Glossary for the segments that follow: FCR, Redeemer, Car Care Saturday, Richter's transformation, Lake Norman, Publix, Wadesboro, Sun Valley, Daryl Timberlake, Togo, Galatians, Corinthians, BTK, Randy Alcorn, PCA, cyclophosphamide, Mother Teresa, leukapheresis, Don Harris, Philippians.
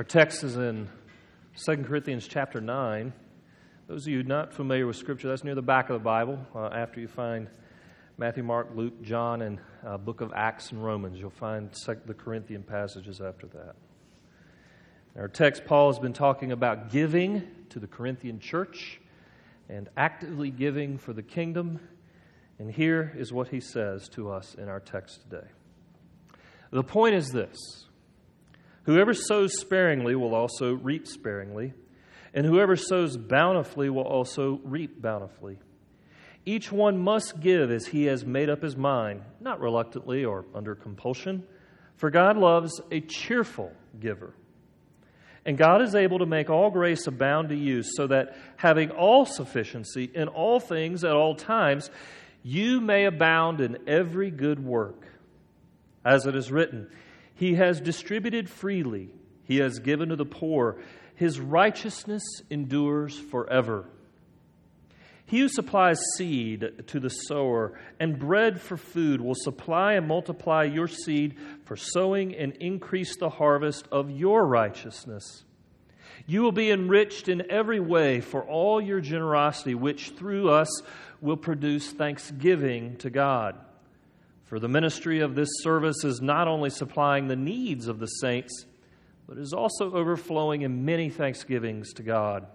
Our text is in 2 Corinthians chapter 9. Those of you not familiar with Scripture, that's near the back of the Bible. After you find Matthew, Mark, Luke, John, and book of Acts and Romans, you'll find the Corinthian passages after that. In our text, Paul has been talking about giving to the Corinthian church and actively giving for the kingdom. And here is what he says to us in our text today. The point is this: whoever sows sparingly will also reap sparingly, and whoever sows bountifully will also reap bountifully. Each one must give as he has made up his mind, not reluctantly or under compulsion, for God loves a cheerful giver. And God is able to make all grace abound to you, so that having all sufficiency in all things at all times, you may abound in every good work. As it is written, He has distributed freely, He has given to the poor, His righteousness endures forever. He who supplies seed to the sower and bread for food will supply and multiply your seed for sowing and increase the harvest of your righteousness. You will be enriched in every way for all your generosity, which through us will produce thanksgiving to God. For the ministry of this service is not only supplying the needs of the saints, but is also overflowing in many thanksgivings to God.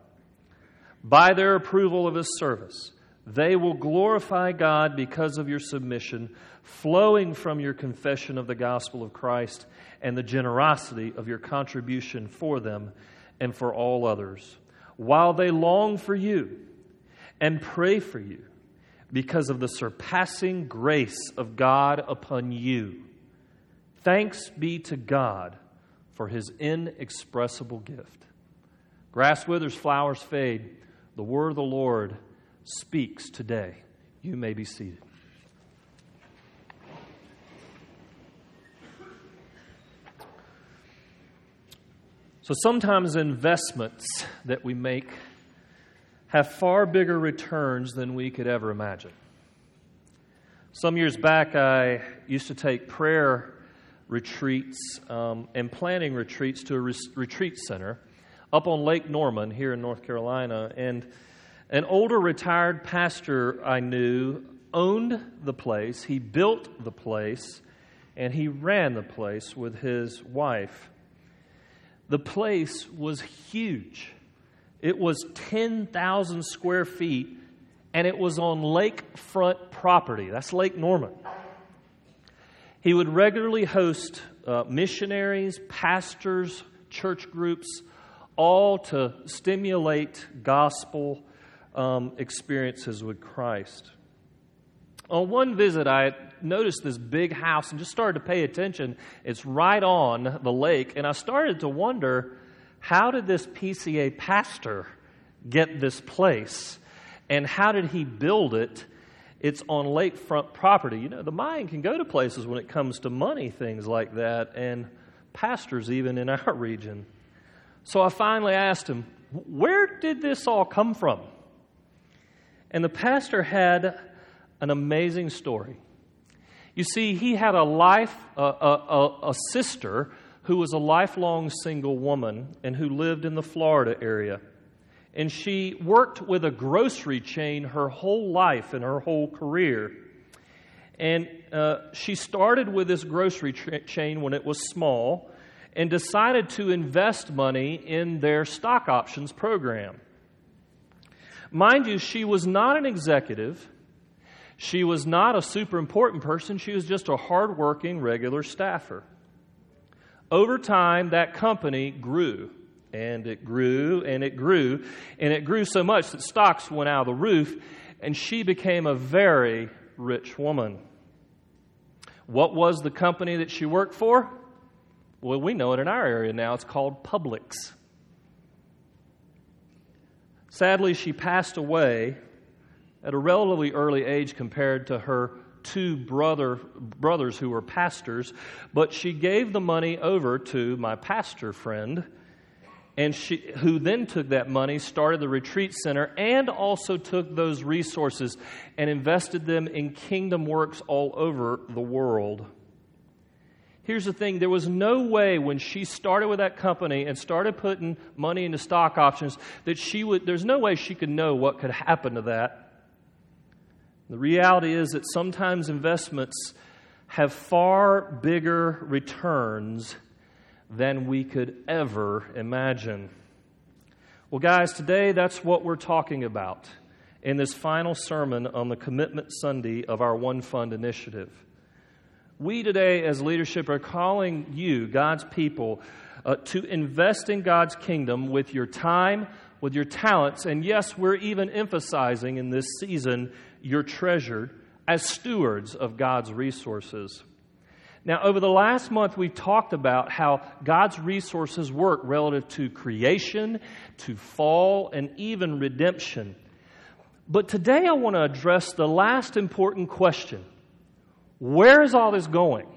By their approval of His service, they will glorify God because of your submission, flowing from your confession of the gospel of Christ and the generosity of your contribution for them and for all others, while they long for you and pray for you because of the surpassing grace of God upon you. Thanks be to God for His inexpressible gift. Grass withers, flowers fade. The word of the Lord speaks today. You may be seated. So sometimes investments that we make have far bigger returns than we could ever imagine. Some years back, I used to take prayer retreats and planning retreats to a retreat center up on Lake Norman here in North Carolina. And an older retired pastor I knew owned the place. He built the place, and he ran the place with his wife. The place was huge. It was 10,000 square feet, and it was on lakefront property. That's Lake Norman. He would regularly host missionaries, pastors, church groups, all to stimulate gospel experiences with Christ. On one visit, I noticed this big house and just started to pay attention. It's right on the lake, and I started to wonder, how did this PCA pastor get this place, and how did he build it? It's on lakefront property. You know, the mind can go to places when it comes to money, things like that, and pastors even in our region. So I finally asked him, where did this all come from? And the pastor had an amazing story. You see, he had a sister who was a lifelong single woman and who lived in the Florida area. And she worked with a grocery chain her whole life and her whole career. And she started with this grocery chain when it was small and decided to invest money in their stock options program. Mind you, she was not an executive. She was not a super important person. She was just a hardworking regular staffer. Over time, that company grew. And it grew, and it grew, and it grew so much that stocks went out of the roof, and she became a very rich woman. What was the company that she worked for? Well, we know it in our area now. It's called Publix. Sadly, she passed away at a relatively early age compared to her two brothers who were pastors, but she gave the money over to my pastor friend, and she, who then took that money, started the retreat center, and also took those resources and invested them in kingdom works all over the world. Here's the thing. There was no way when she started with that company and started putting money into stock options that she would, there's no way she could know what could happen to that. The reality is that sometimes investments have far bigger returns than we could ever imagine. Well, guys, today that's what we're talking about in this final sermon on the Commitment Sunday of our One Fund initiative. We today as leadership are calling you, God's people, to invest in God's kingdom with your time, with your talents, and yes, we're even emphasizing in this season your treasure as stewards of God's resources. Now, over the last month, we've talked about how God's resources work relative to creation, to fall, and even redemption. But today I want to address the last important question. Where is all this going?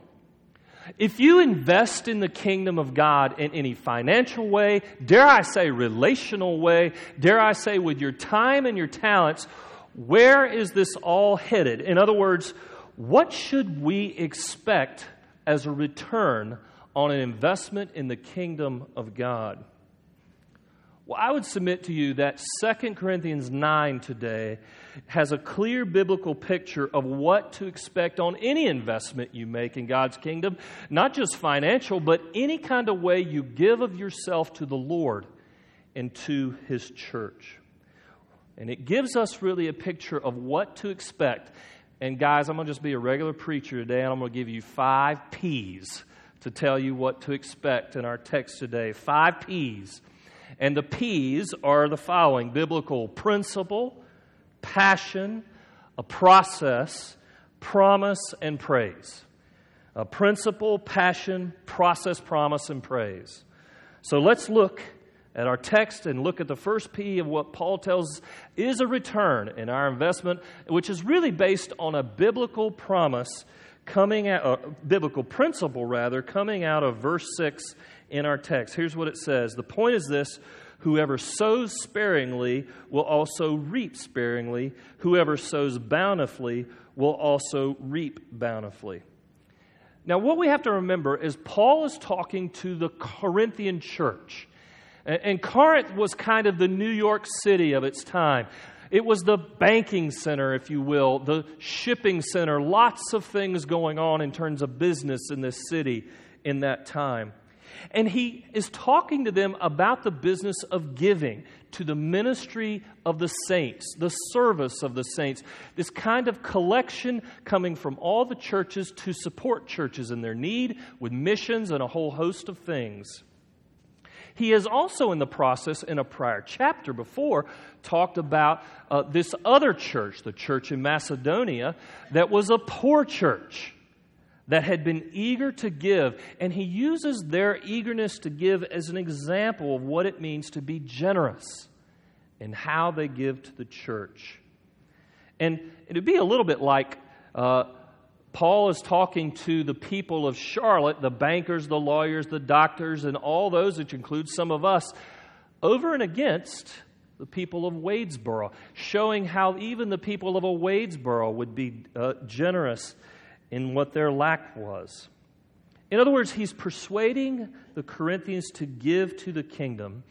If you invest in the kingdom of God in any financial way, dare I say relational way, dare I say with your time and your talents, where is this all headed? In other words, what should we expect as a return on an investment in the kingdom of God? Well, I would submit to you that 2 Corinthians 9 today has a clear biblical picture of what to expect on any investment you make in God's kingdom, not just financial, but any kind of way you give of yourself to the Lord and to His church. And it gives us really a picture of what to expect. And guys, I'm going to just be a regular preacher today, and I'm going to give you 5 P's to tell you what to expect in our text today. 5 P's. And the P's are the following: biblical principle, passion, a process, promise, and praise. A principle, passion, process, promise, and praise. So let's look at our text and look at the first P of what Paul tells is a return in our investment, which is really based on a biblical promise coming out, a biblical principle rather, coming out of verse 6 in our text. Here's what it says. The point is this: whoever sows sparingly will also reap sparingly. Whoever sows bountifully will also reap bountifully. Now, what we have to remember is Paul is talking to the Corinthian church. And Corinth was kind of the New York City of its time. It was the banking center, if you will, the shipping center, lots of things going on in terms of business in this city in that time. And he is talking to them about the business of giving to the ministry of the saints, the service of the saints, this kind of collection coming from all the churches to support churches in their need with missions and a whole host of things. He has also in the process, in a prior chapter before, talked about this other church, the church in Macedonia, that was a poor church that had been eager to give. And he uses their eagerness to give as an example of what it means to be generous and how they give to the church. And it would be a little bit like Paul is talking to the people of Charlotte, the bankers, the lawyers, the doctors, and all those, which includes some of us, over and against the people of Wadesboro, showing how even the people of a Wadesboro would be generous in what their lack was. In other words, he's persuading the Corinthians to give to the kingdom.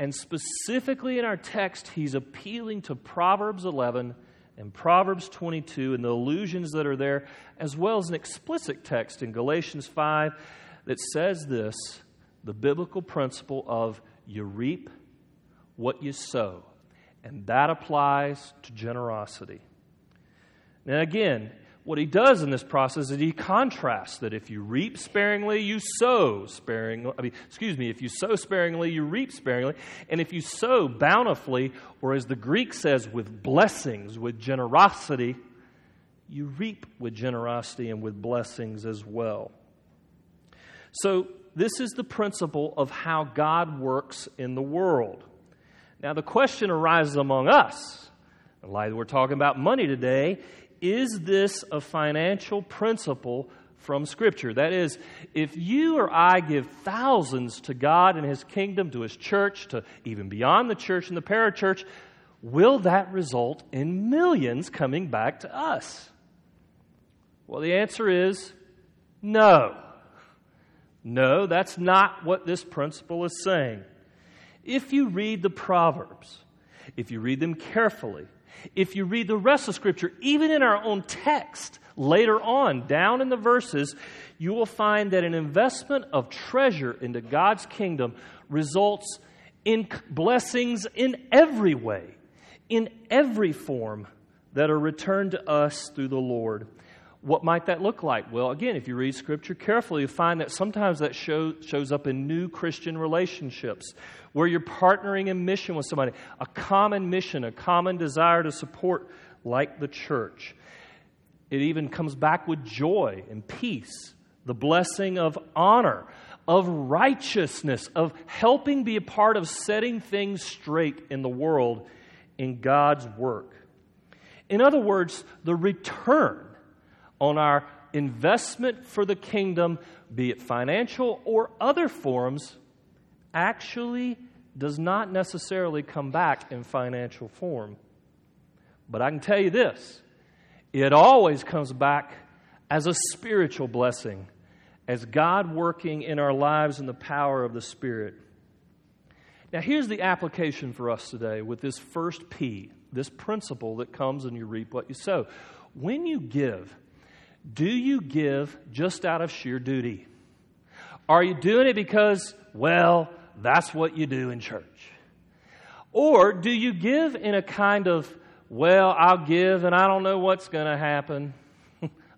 And specifically in our text, he's appealing to Proverbs 11 and Proverbs 22 and the allusions that are there, as well as an explicit text in Galatians 5 that says this, the biblical principle of you reap what you sow. And that applies to generosity. Now again, what he does in this process is he contrasts that if you reap sparingly, you sow sparingly. If you sow sparingly, you reap sparingly. And if you sow bountifully, or as the Greek says, with blessings, with generosity, you reap with generosity and with blessings as well. So this is the principle of how God works in the world. Now the question arises among us, in light that we're talking about money today, is this a financial principle from Scripture? That is, if you or I give thousands to God and His kingdom, to His church, to even beyond the church and the parachurch, will that result in millions coming back to us? Well, the answer is no. No, that's not what this principle is saying. If you read the Proverbs, if you read them carefully, if you read the rest of Scripture, even in our own text, later on, down in the verses, you will find that an investment of treasure into God's kingdom results in blessings in every way, in every form that are returned to us through the Lord. What might that look like? Well, again, if you read Scripture carefully, you find that sometimes that shows up in new Christian relationships where you're partnering in mission with somebody, a common mission, a common desire to support like the church. It even comes back with joy and peace, the blessing of honor, of righteousness, of helping be a part of setting things straight in the world in God's work. In other words, the return on our investment for the kingdom, be it financial or other forms, actually does not necessarily come back in financial form. But I can tell you this, it always comes back as a spiritual blessing, as God working in our lives in the power of the Spirit. Now here's the application for us today with this first P, this principle that comes and you reap what you sow. When you give, do you give just out of sheer duty? Are you doing it because, well, that's what you do in church? Or do you give in a kind of, well, I'll give and I don't know what's going to happen,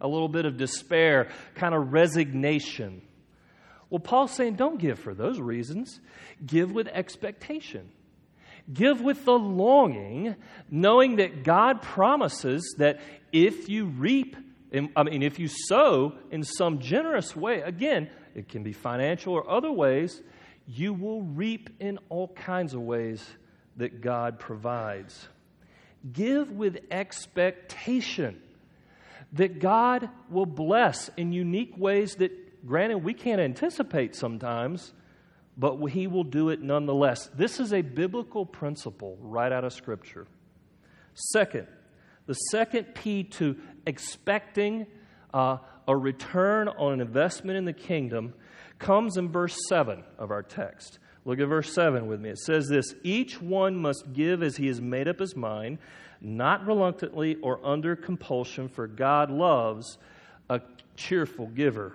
a little bit of despair, kind of resignation? Well, Paul's saying don't give for those reasons. Give with expectation. Give with the longing, knowing that God promises that if you reap, if you sow in some generous way, again, it can be financial or other ways, you will reap in all kinds of ways that God provides. Give with expectation that God will bless in unique ways that, granted, we can't anticipate sometimes, but He will do it nonetheless. This is a biblical principle right out of Scripture. Second, the second P to expecting a return on an investment in the kingdom comes in verse 7 of our text. Look at verse 7 with me. It says this, "Each one must give as he has made up his mind, not reluctantly or under compulsion, for God loves a cheerful giver."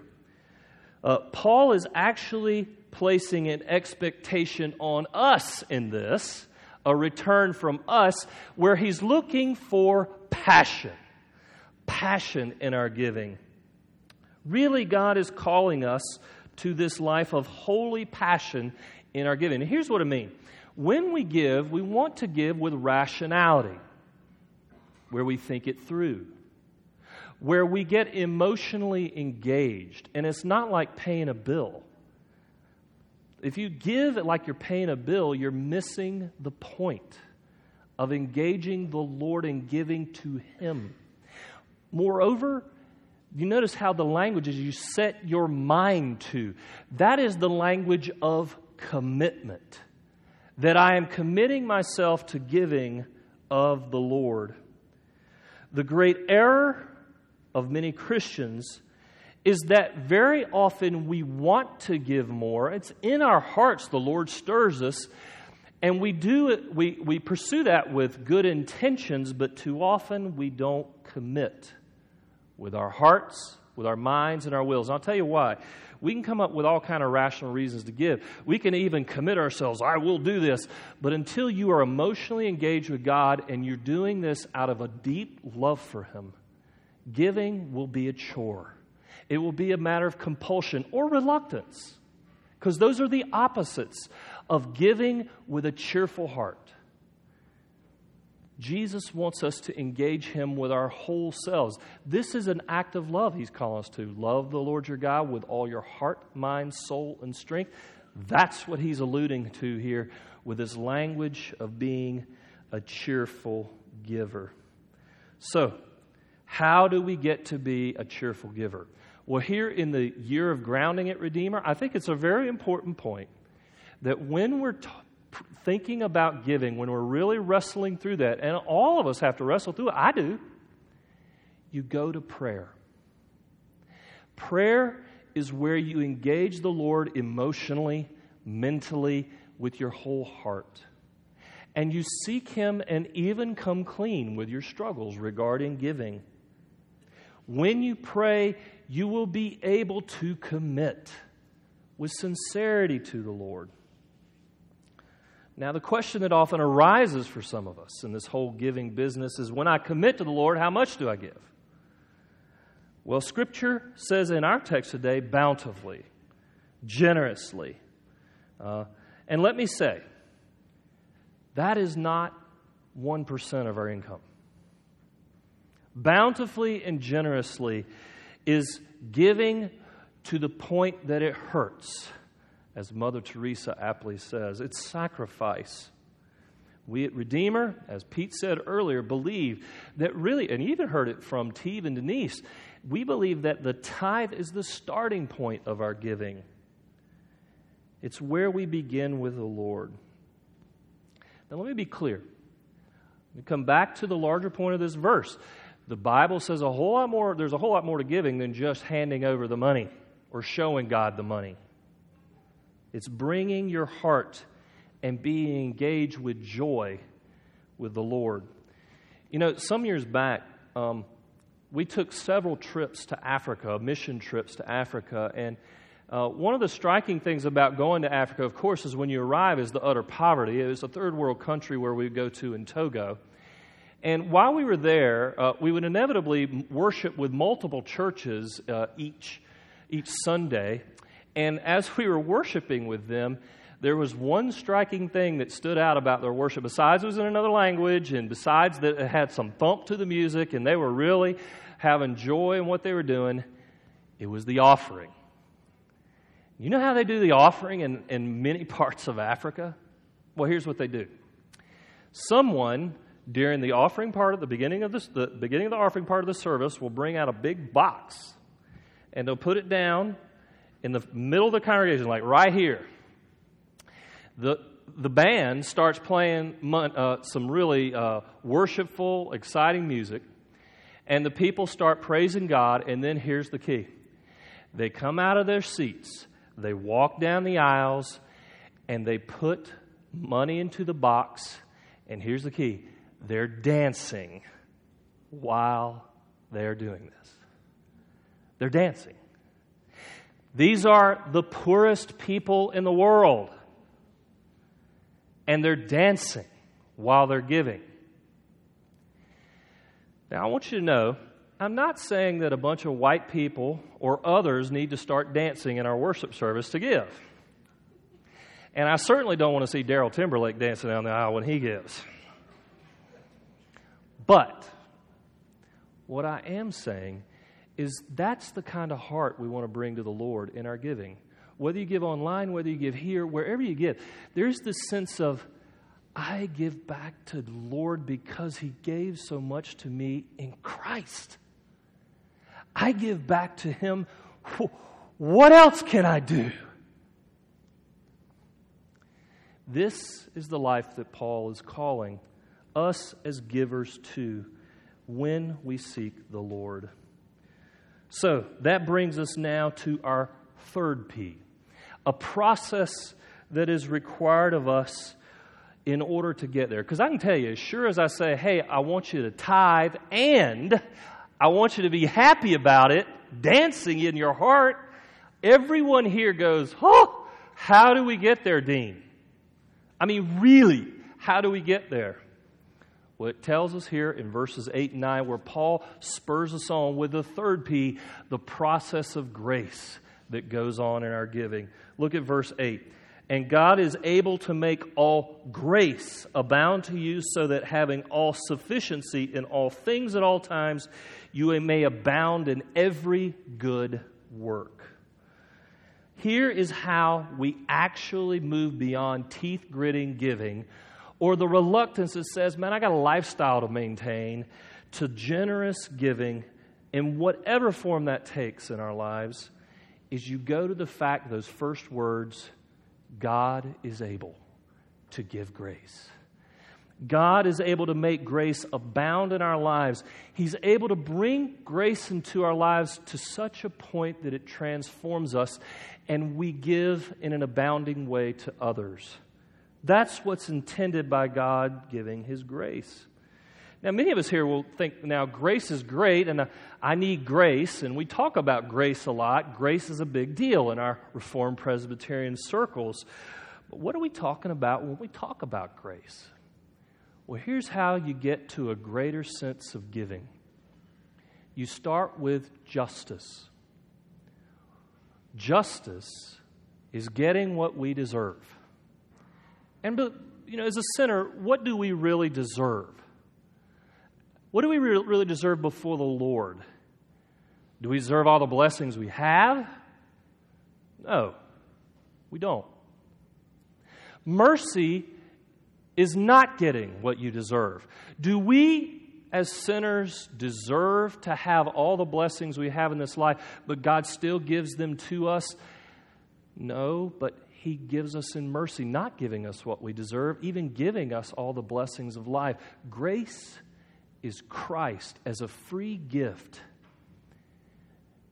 Paul is actually placing an expectation on us in this, a return from us, where he's looking for passion in our giving. Really, God is calling us to this life of holy passion in our giving. And here's what I mean. When we give, we want to give with rationality, where we think it through, where we get emotionally engaged. And it's not like paying a bill. If you give it like you're paying a bill, you're missing the point of engaging the Lord and giving to Him. Moreover, you notice how the language is you set your mind to. That is the language of commitment, that I am committing myself to giving of the Lord. The great error of many Christians is that very often we want to give more. It's in our hearts, the Lord stirs us, and we do it, we pursue that with good intentions, but too often we don't commit with our hearts, with our minds, and our wills. And I'll tell you why. We can come up with all kind of rational reasons to give. We can even commit ourselves, I will do this. But until you are emotionally engaged with God and you're doing this out of a deep love for Him, giving will be a chore. It will be a matter of compulsion or reluctance, because those are the opposites of giving with a cheerful heart. Jesus wants us to engage Him with our whole selves. This is an act of love He's calling us to. Love the Lord your God with all your heart, mind, soul, and strength. That's what He's alluding to here with His language of being a cheerful giver. So, how do we get to be a cheerful giver? Well, here in the year of grounding at Redeemer, I think it's a very important point that when we're thinking about giving, when we're really wrestling through that, and all of us have to wrestle through it, I do, you go to prayer. Prayer is where you engage the Lord emotionally, mentally, with your whole heart. And you seek Him and even come clean with your struggles regarding giving. When you pray, you will be able to commit with sincerity to the Lord. Now, the question that often arises for some of us in this whole giving business is, when I commit to the Lord, how much do I give? Well, Scripture says in our text today, bountifully, generously. And let me say, that is not 1% of our income. Bountifully and generously is giving to the point that it hurts. As Mother Teresa aptly says, it's sacrifice. We at Redeemer, as Pete said earlier, believe that really, and you even heard it from Teve and Denise, we believe that the tithe is the starting point of our giving. It's where we begin with the Lord. Now, let me be clear. We come back to the larger point of this verse. The Bible says a whole lot more. There's a whole lot more to giving than just handing over the money or showing God the money. It's bringing your heart and being engaged with joy with the Lord. You know, some years back, we took several trips to Africa, mission trips to Africa. And one of the striking things about going to Africa, of course, is when you arrive is the utter poverty. It was a third world country where we go to in Togo. And while we were there, we would inevitably worship with multiple churches each Sunday. And as we were worshiping with them, there was one striking thing that stood out about their worship. Besides it was in another language, and besides that it had some thump to the music, and they were really having joy in what they were doing, it was the offering. You know how they do the offering in many parts of Africa? Well, here's what they do. Someone, during the offering part at the beginning of the offering part of the service, will bring out a big box, and they'll put it down in the middle of the congregation, like right here. The band starts playing some really worshipful, exciting music, and the people start praising God. And then here's the key: they come out of their seats, they walk down the aisles, and they put money into the box. And here's the key: they're dancing while they're doing this. They're dancing. These are the poorest people in the world, and they're dancing while they're giving. Now, I want you to know, I'm not saying that a bunch of white people or others need to start dancing in our worship service to give. And I certainly don't want to see Daryl Timberlake dancing down the aisle when he gives. But what I am saying is that's the kind of heart we want to bring to the Lord in our giving. Whether you give online, whether you give here, wherever you give, there's this sense of, I give back to the Lord because He gave so much to me in Christ. I give back to Him. What else can I do? This is the life that Paul is calling us as givers to when we seek the Lord. So that brings us now to our third P, a process that is required of us in order to get there. Because I can tell you, as sure as I say, hey, I want you to tithe and I want you to be happy about it, dancing in your heart, everyone here goes, oh, how do we get there, Dean? I mean, really, how do we get there? Well, it tells us here in verses 8 and 9 where Paul spurs us on with the third P, the process of grace that goes on in our giving. Look at verse 8. And God is able to make all grace abound to you so that having all sufficiency in all things at all times, you may abound in every good work. Here is how we actually move beyond teeth-gritting giving, or the reluctance that says, man, I got a lifestyle to maintain, to generous giving in whatever form that takes in our lives, is you go to the fact, those first words, God is able to give grace. God is able to make grace abound in our lives. He's able to bring grace into our lives to such a point that it transforms us and we give in an abounding way to others. That's what's intended by God giving His grace. Now, many of us here will think, now, grace is great, and I need grace, and we talk about grace a lot. Grace is a big deal in our Reformed Presbyterian circles. But what are we talking about when we talk about grace? Well, here's how you get to a greater sense of giving. You start with justice. Justice is getting what we deserve. And, as a sinner, what do we really deserve? What do we really deserve before the Lord? Do we deserve all the blessings we have? No, we don't. Mercy is not getting what you deserve. Do we, as sinners, deserve to have all the blessings we have in this life, but God still gives them to us? No, but He gives us in mercy, not giving us what we deserve, even giving us all the blessings of life. Grace is Christ as a free gift,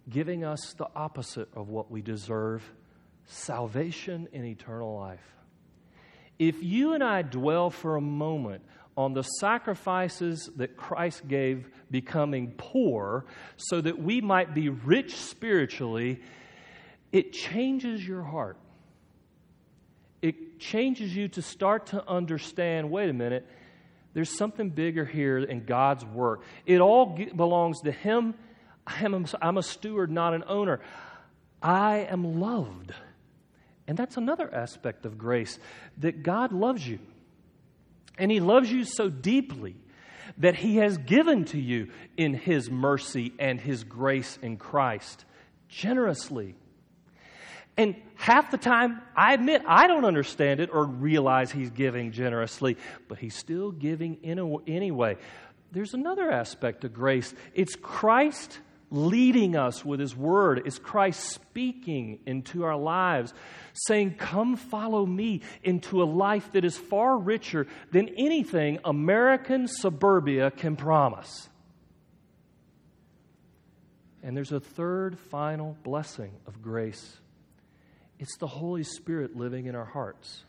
giving us the opposite of what we deserve, salvation and eternal life. If you and I dwell for a moment on the sacrifices that Christ gave, becoming poor, so that we might be rich spiritually, it changes your heart. It changes you to start to understand, wait a minute, there's something bigger here in God's work. It all belongs to Him. I'm a steward, not an owner. I am loved. And that's another aspect of grace, that God loves you. And He loves you so deeply that He has given to you in His mercy and His grace in Christ generously. And half the time, I admit, I don't understand it or realize He's giving generously, but He's still giving anyway. There's another aspect of grace. It's Christ leading us with His Word. It's Christ speaking into our lives, saying, come follow me into a life that is far richer than anything American suburbia can promise. And there's a third final blessing of grace. It's the Holy Spirit living in our hearts,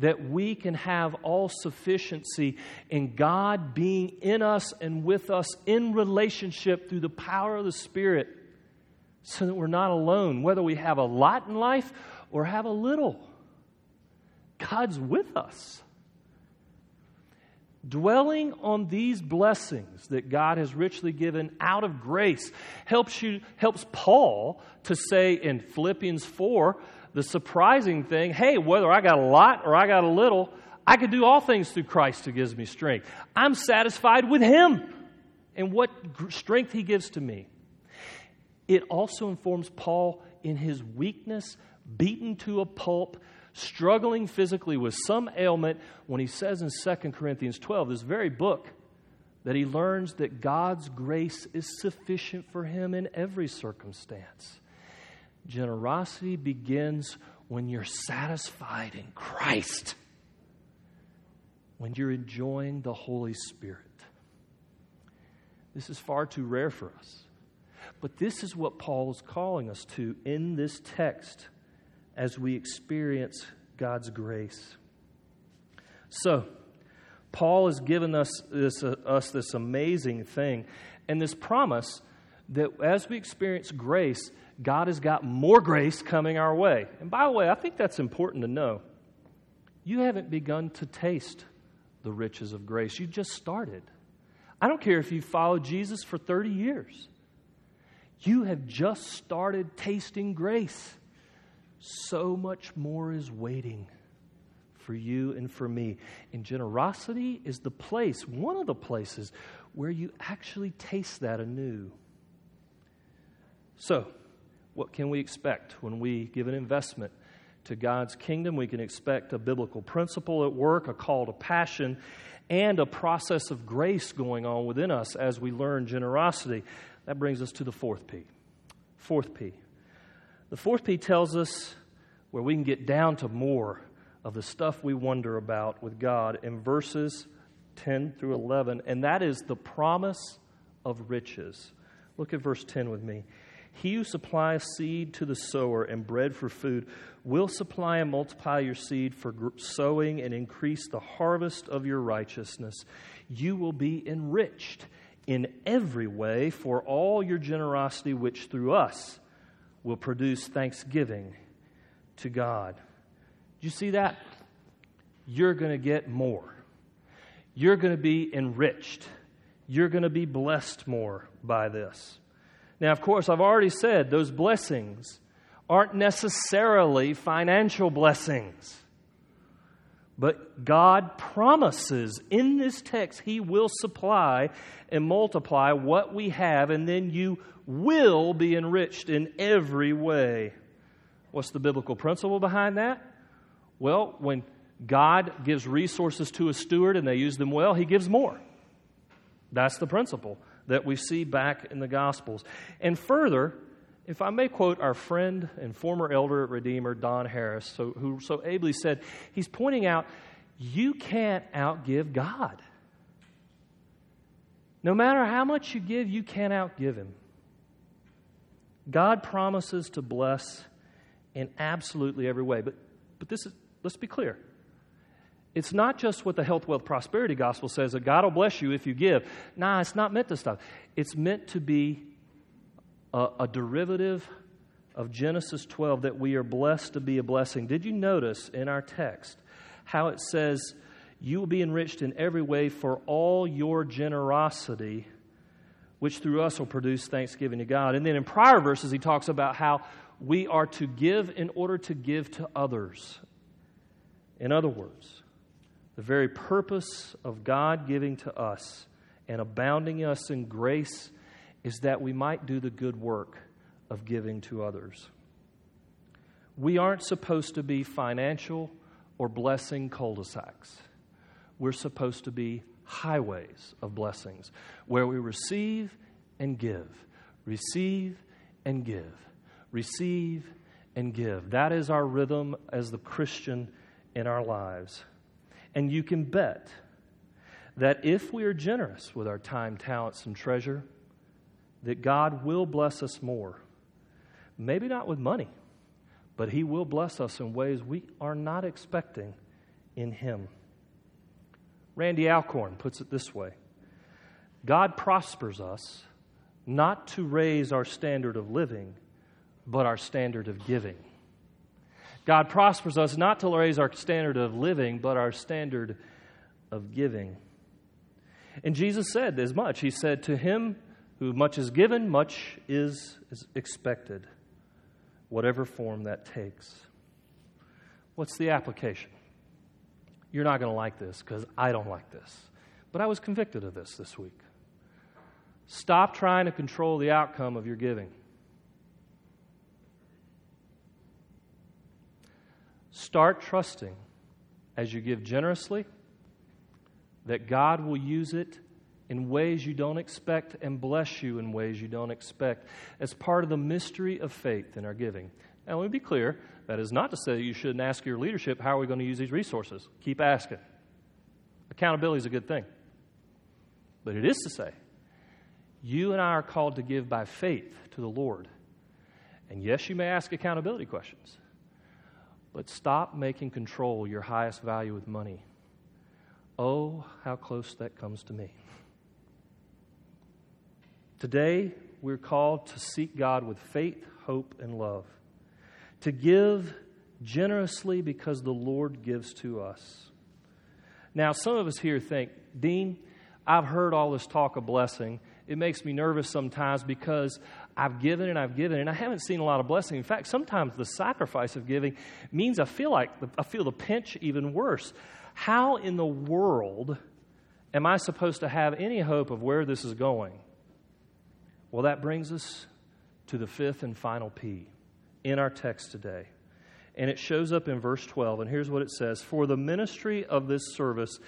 that we can have all sufficiency in God being in us and with us in relationship through the power of the Spirit, so that we're not alone, whether we have a lot in life or have a little. God's with us. Dwelling on these blessings that God has richly given out of grace helps Paul to say in Philippians 4, the surprising thing, hey, whether I got a lot or I got a little, I can do all things through Christ who gives me strength. I'm satisfied with Him and what strength He gives to me. It also informs Paul in his weakness, beaten to a pulp, struggling physically with some ailment, when he says in 2 Corinthians 12, this very book, that he learns that God's grace is sufficient for him in every circumstance. Generosity begins when you're satisfied in Christ, when you're enjoying the Holy Spirit. This is far too rare for us, but this is what Paul is calling us to in this text, as we experience God's grace. So, Paul has given us this amazing thing and this promise that as we experience grace, God has got more grace coming our way. And by the way, I think that's important to know. You haven't begun to taste the riches of grace. You just started. I don't care if you followed Jesus for 30 years. You have just started tasting grace. So much more is waiting for you and for me. And generosity is the place, one of the places, where you actually taste that anew. So, what can we expect when we give an investment to God's kingdom? We can expect a biblical principle at work, a call to passion, and a process of grace going on within us as we learn generosity. That brings us to the fourth P. The fourth P tells us where we can get down to more of the stuff we wonder about with God in verses 10 through 11, and that is the promise of riches. Look at verse 10 with me. He who supplies seed to the sower and bread for food will supply and multiply your seed for sowing and increase the harvest of your righteousness. You will be enriched in every way for all your generosity, which through us will produce thanksgiving to God. Do you see that? You're going to get more. You're going to be enriched. You're going to be blessed more by this. Now, of course, I've already said those blessings aren't necessarily financial blessings. But God promises in this text He will supply and multiply what we have, and then you will be enriched in every way. What's the biblical principle behind that? Well, when God gives resources to a steward and they use them well, He gives more. That's the principle that we see back in the Gospels. And further, if I may quote our friend and former elder at Redeemer, Don Harris, who so ably said, he's pointing out, you can't outgive God. No matter how much you give, you can't outgive Him. God promises to bless in absolutely every way. But this is, let's be clear. It's not just what the health, wealth, prosperity gospel says, that God will bless you if you give. Nah, it's not meant to stop. It's meant to be a derivative of Genesis 12, that we are blessed to be a blessing. Did you notice in our text how it says, you will be enriched in every way for all your generosity, which through us will produce thanksgiving to God? And then in prior verses, he talks about how we are to give in order to give to others. In other words, the very purpose of God giving to us and abounding us in grace is that we might do the good work of giving to others. We aren't supposed to be financial or blessing cul-de-sacs. We're supposed to be highways of blessings where we receive and give, receive and give, receive and give. That is our rhythm as the Christian in our lives. And you can bet that if we are generous with our time, talents, and treasure, that God will bless us more. Maybe not with money, but He will bless us in ways we are not expecting in Him. Randy Alcorn puts it this way: God prospers us not to raise our standard of living, but our standard of giving. God prospers us not to raise our standard of living, but our standard of giving. And Jesus said as much. He said, to him who much is given, much is expected, whatever form that takes. What's the application? You're not going to like this because I don't like this. But I was convicted of this week. Stop trying to control the outcome of your giving. Start trusting, as you give generously, that God will use it in ways you don't expect and bless you in ways you don't expect, as part of the mystery of faith in our giving. Now, let me be clear. That is not to say you shouldn't ask your leadership, how are we going to use these resources? Keep asking. Accountability is a good thing. But it is to say, you and I are called to give by faith to the Lord. And yes, you may ask accountability questions. But stop making control your highest value with money. Oh, how close that comes to me. Today, we're called to seek God with faith, hope, and love. To give generously because the Lord gives to us. Now, some of us here think, Dean, I've heard all this talk of blessing. It makes me nervous sometimes because I've given and I haven't seen a lot of blessing. In fact, sometimes the sacrifice of giving means I feel the pinch even worse. How in the world am I supposed to have any hope of where this is going? Well, that brings us to the fifth and final P in our text today. And it shows up in verse 12, and here's what it says: for the ministry of this service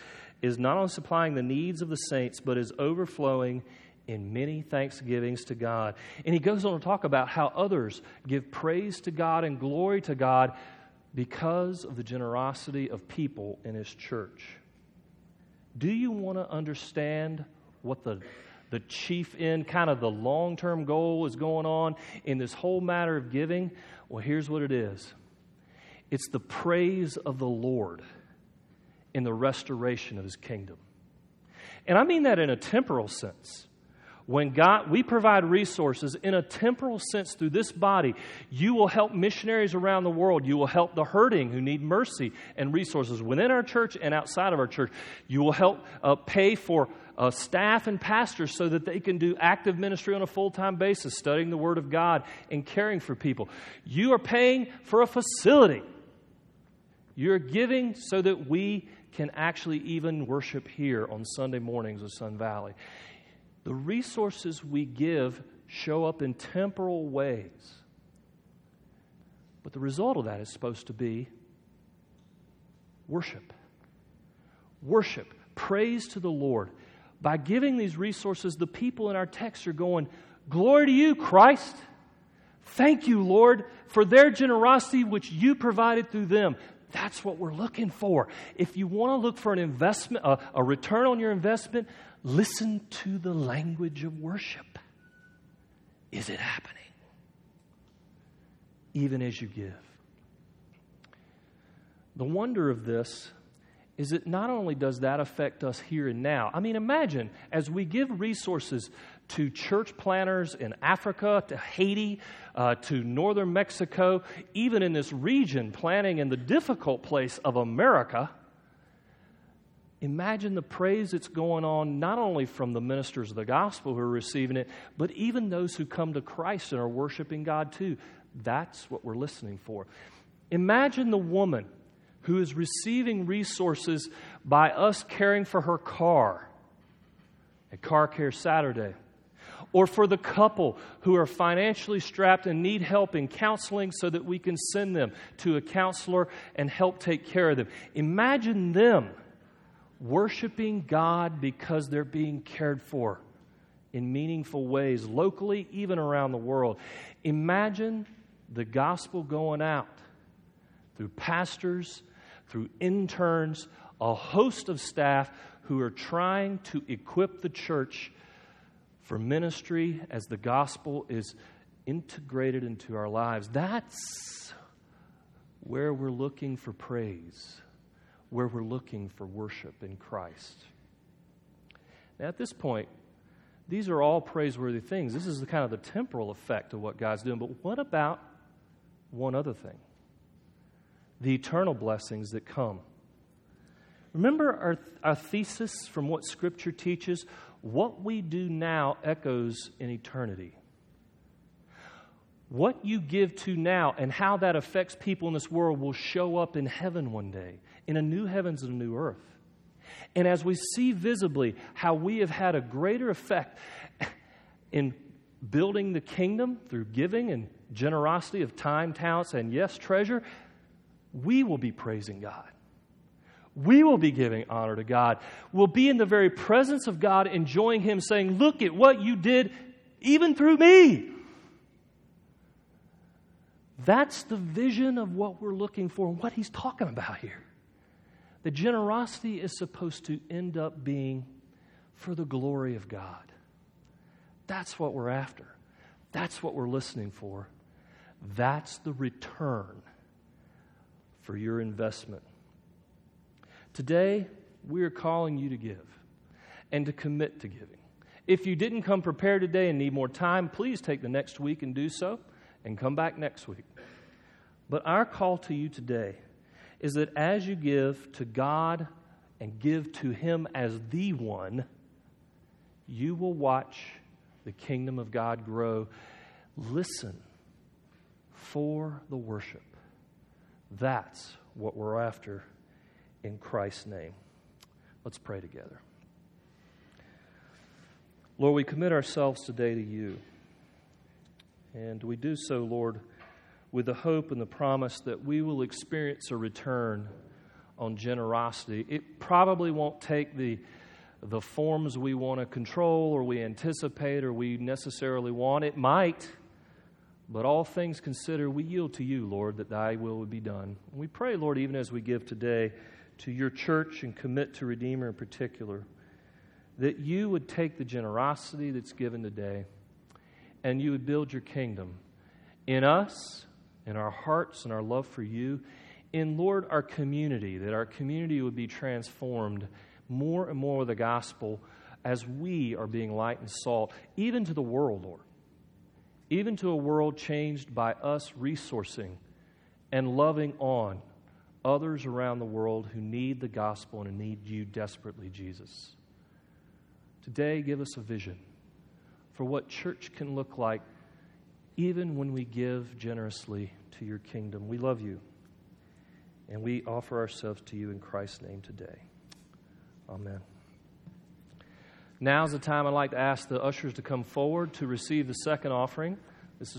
is not only supplying the needs of the saints, but is overflowing in many thanksgivings to God. And he goes on to talk about how others give praise to God and glory to God because of the generosity of people in his church. Do you want to understand what the chief end, kind of the long-term goal is going on in this whole matter of giving? Well, here's what it is. It's the praise of the Lord in the restoration of his kingdom. And I mean that in a temporal sense. When God, we provide resources in a temporal sense through this body, you will help missionaries around the world. You will help the hurting who need mercy and resources within our church and outside of our church. You will help pay for staff and pastors so that they can do active ministry on a full-time basis, studying the Word of God and caring for people. You are paying for a facility. You're giving so that we can actually even worship here on Sunday mornings at Sun Valley. The resources we give show up in temporal ways. But the result of that is supposed to be worship. Worship, praise to the Lord. By giving these resources, the people in our text are going, "Glory to you, Christ. Thank you, Lord, for their generosity which you provided through them." That's what we're looking for. If you want to look for an investment, a return on your investment, listen to the language of worship. Is it happening? Even as you give. The wonder of this is that not only does that affect us here and now. I mean, imagine as we give resources to church planters in Africa, to Haiti, to northern Mexico, even in this region, planting in the difficult place of America. Imagine the praise that's going on not only from the ministers of the gospel who are receiving it, but even those who come to Christ and are worshiping God too. That's what we're listening for. Imagine the woman who is receiving resources by us caring for her car at Car Care Saturday, or for the couple who are financially strapped and need help in counseling so that we can send them to a counselor and help take care of them. Imagine them worshiping God because they're being cared for in meaningful ways, locally, even around the world. Imagine the gospel going out through pastors, through interns, a host of staff who are trying to equip the church for ministry as the gospel is integrated into our lives. That's where we're looking for praise, where we're looking for worship in Christ. Now, at this point, these are all praiseworthy things. This is the kind of the temporal effect of what God's doing. But what about one other thing? The eternal blessings that come. Remember our thesis from what Scripture teaches? What we do now echoes in eternity. What you give to now and how that affects people in this world will show up in heaven one day, in a new heavens and a new earth. And as we see visibly how we have had a greater effect in building the kingdom through giving and generosity of time, talents, and yes, treasure, we will be praising God. We will be giving honor to God. We'll be in the very presence of God, enjoying Him, saying, "Look at what you did, even through me." That's the vision of what we're looking for and what he's talking about here. The generosity is supposed to end up being for the glory of God. That's what we're after. That's what we're listening for. That's the return for your investment. Today, we are calling you to give and to commit to giving. If you didn't come prepared today and need more time, please take the next week and do so, and come back next week. But our call to you today is that as you give to God and give to Him as the one, you will watch the kingdom of God grow. Listen for the worship. That's what we're after. In Christ's name, let's pray together. Lord, we commit ourselves today to you. And we do so, Lord, with the hope and the promise that we will experience a return on generosity. It probably won't take the forms we want to control or we anticipate or we necessarily want. It might, But all things considered, we yield to you, Lord, that thy will would be done. And we pray, Lord, even as we give today to your church and commit to Redeemer in particular, that you would take the generosity that's given today and you would build your kingdom in us, in our hearts, in our love for you, in, Lord, our community, that our community would be transformed more and more with the gospel as we are being light and salt, even to the world, Lord. Even to a world changed by us resourcing and loving on others around the world who need the gospel and need you desperately, Jesus. Today, give us a vision for what church can look like even when we give generously to your kingdom. We love you, and we offer ourselves to you in Christ's name today. Amen. Now's the time I'd like to ask the ushers to come forward to receive the second offering. This is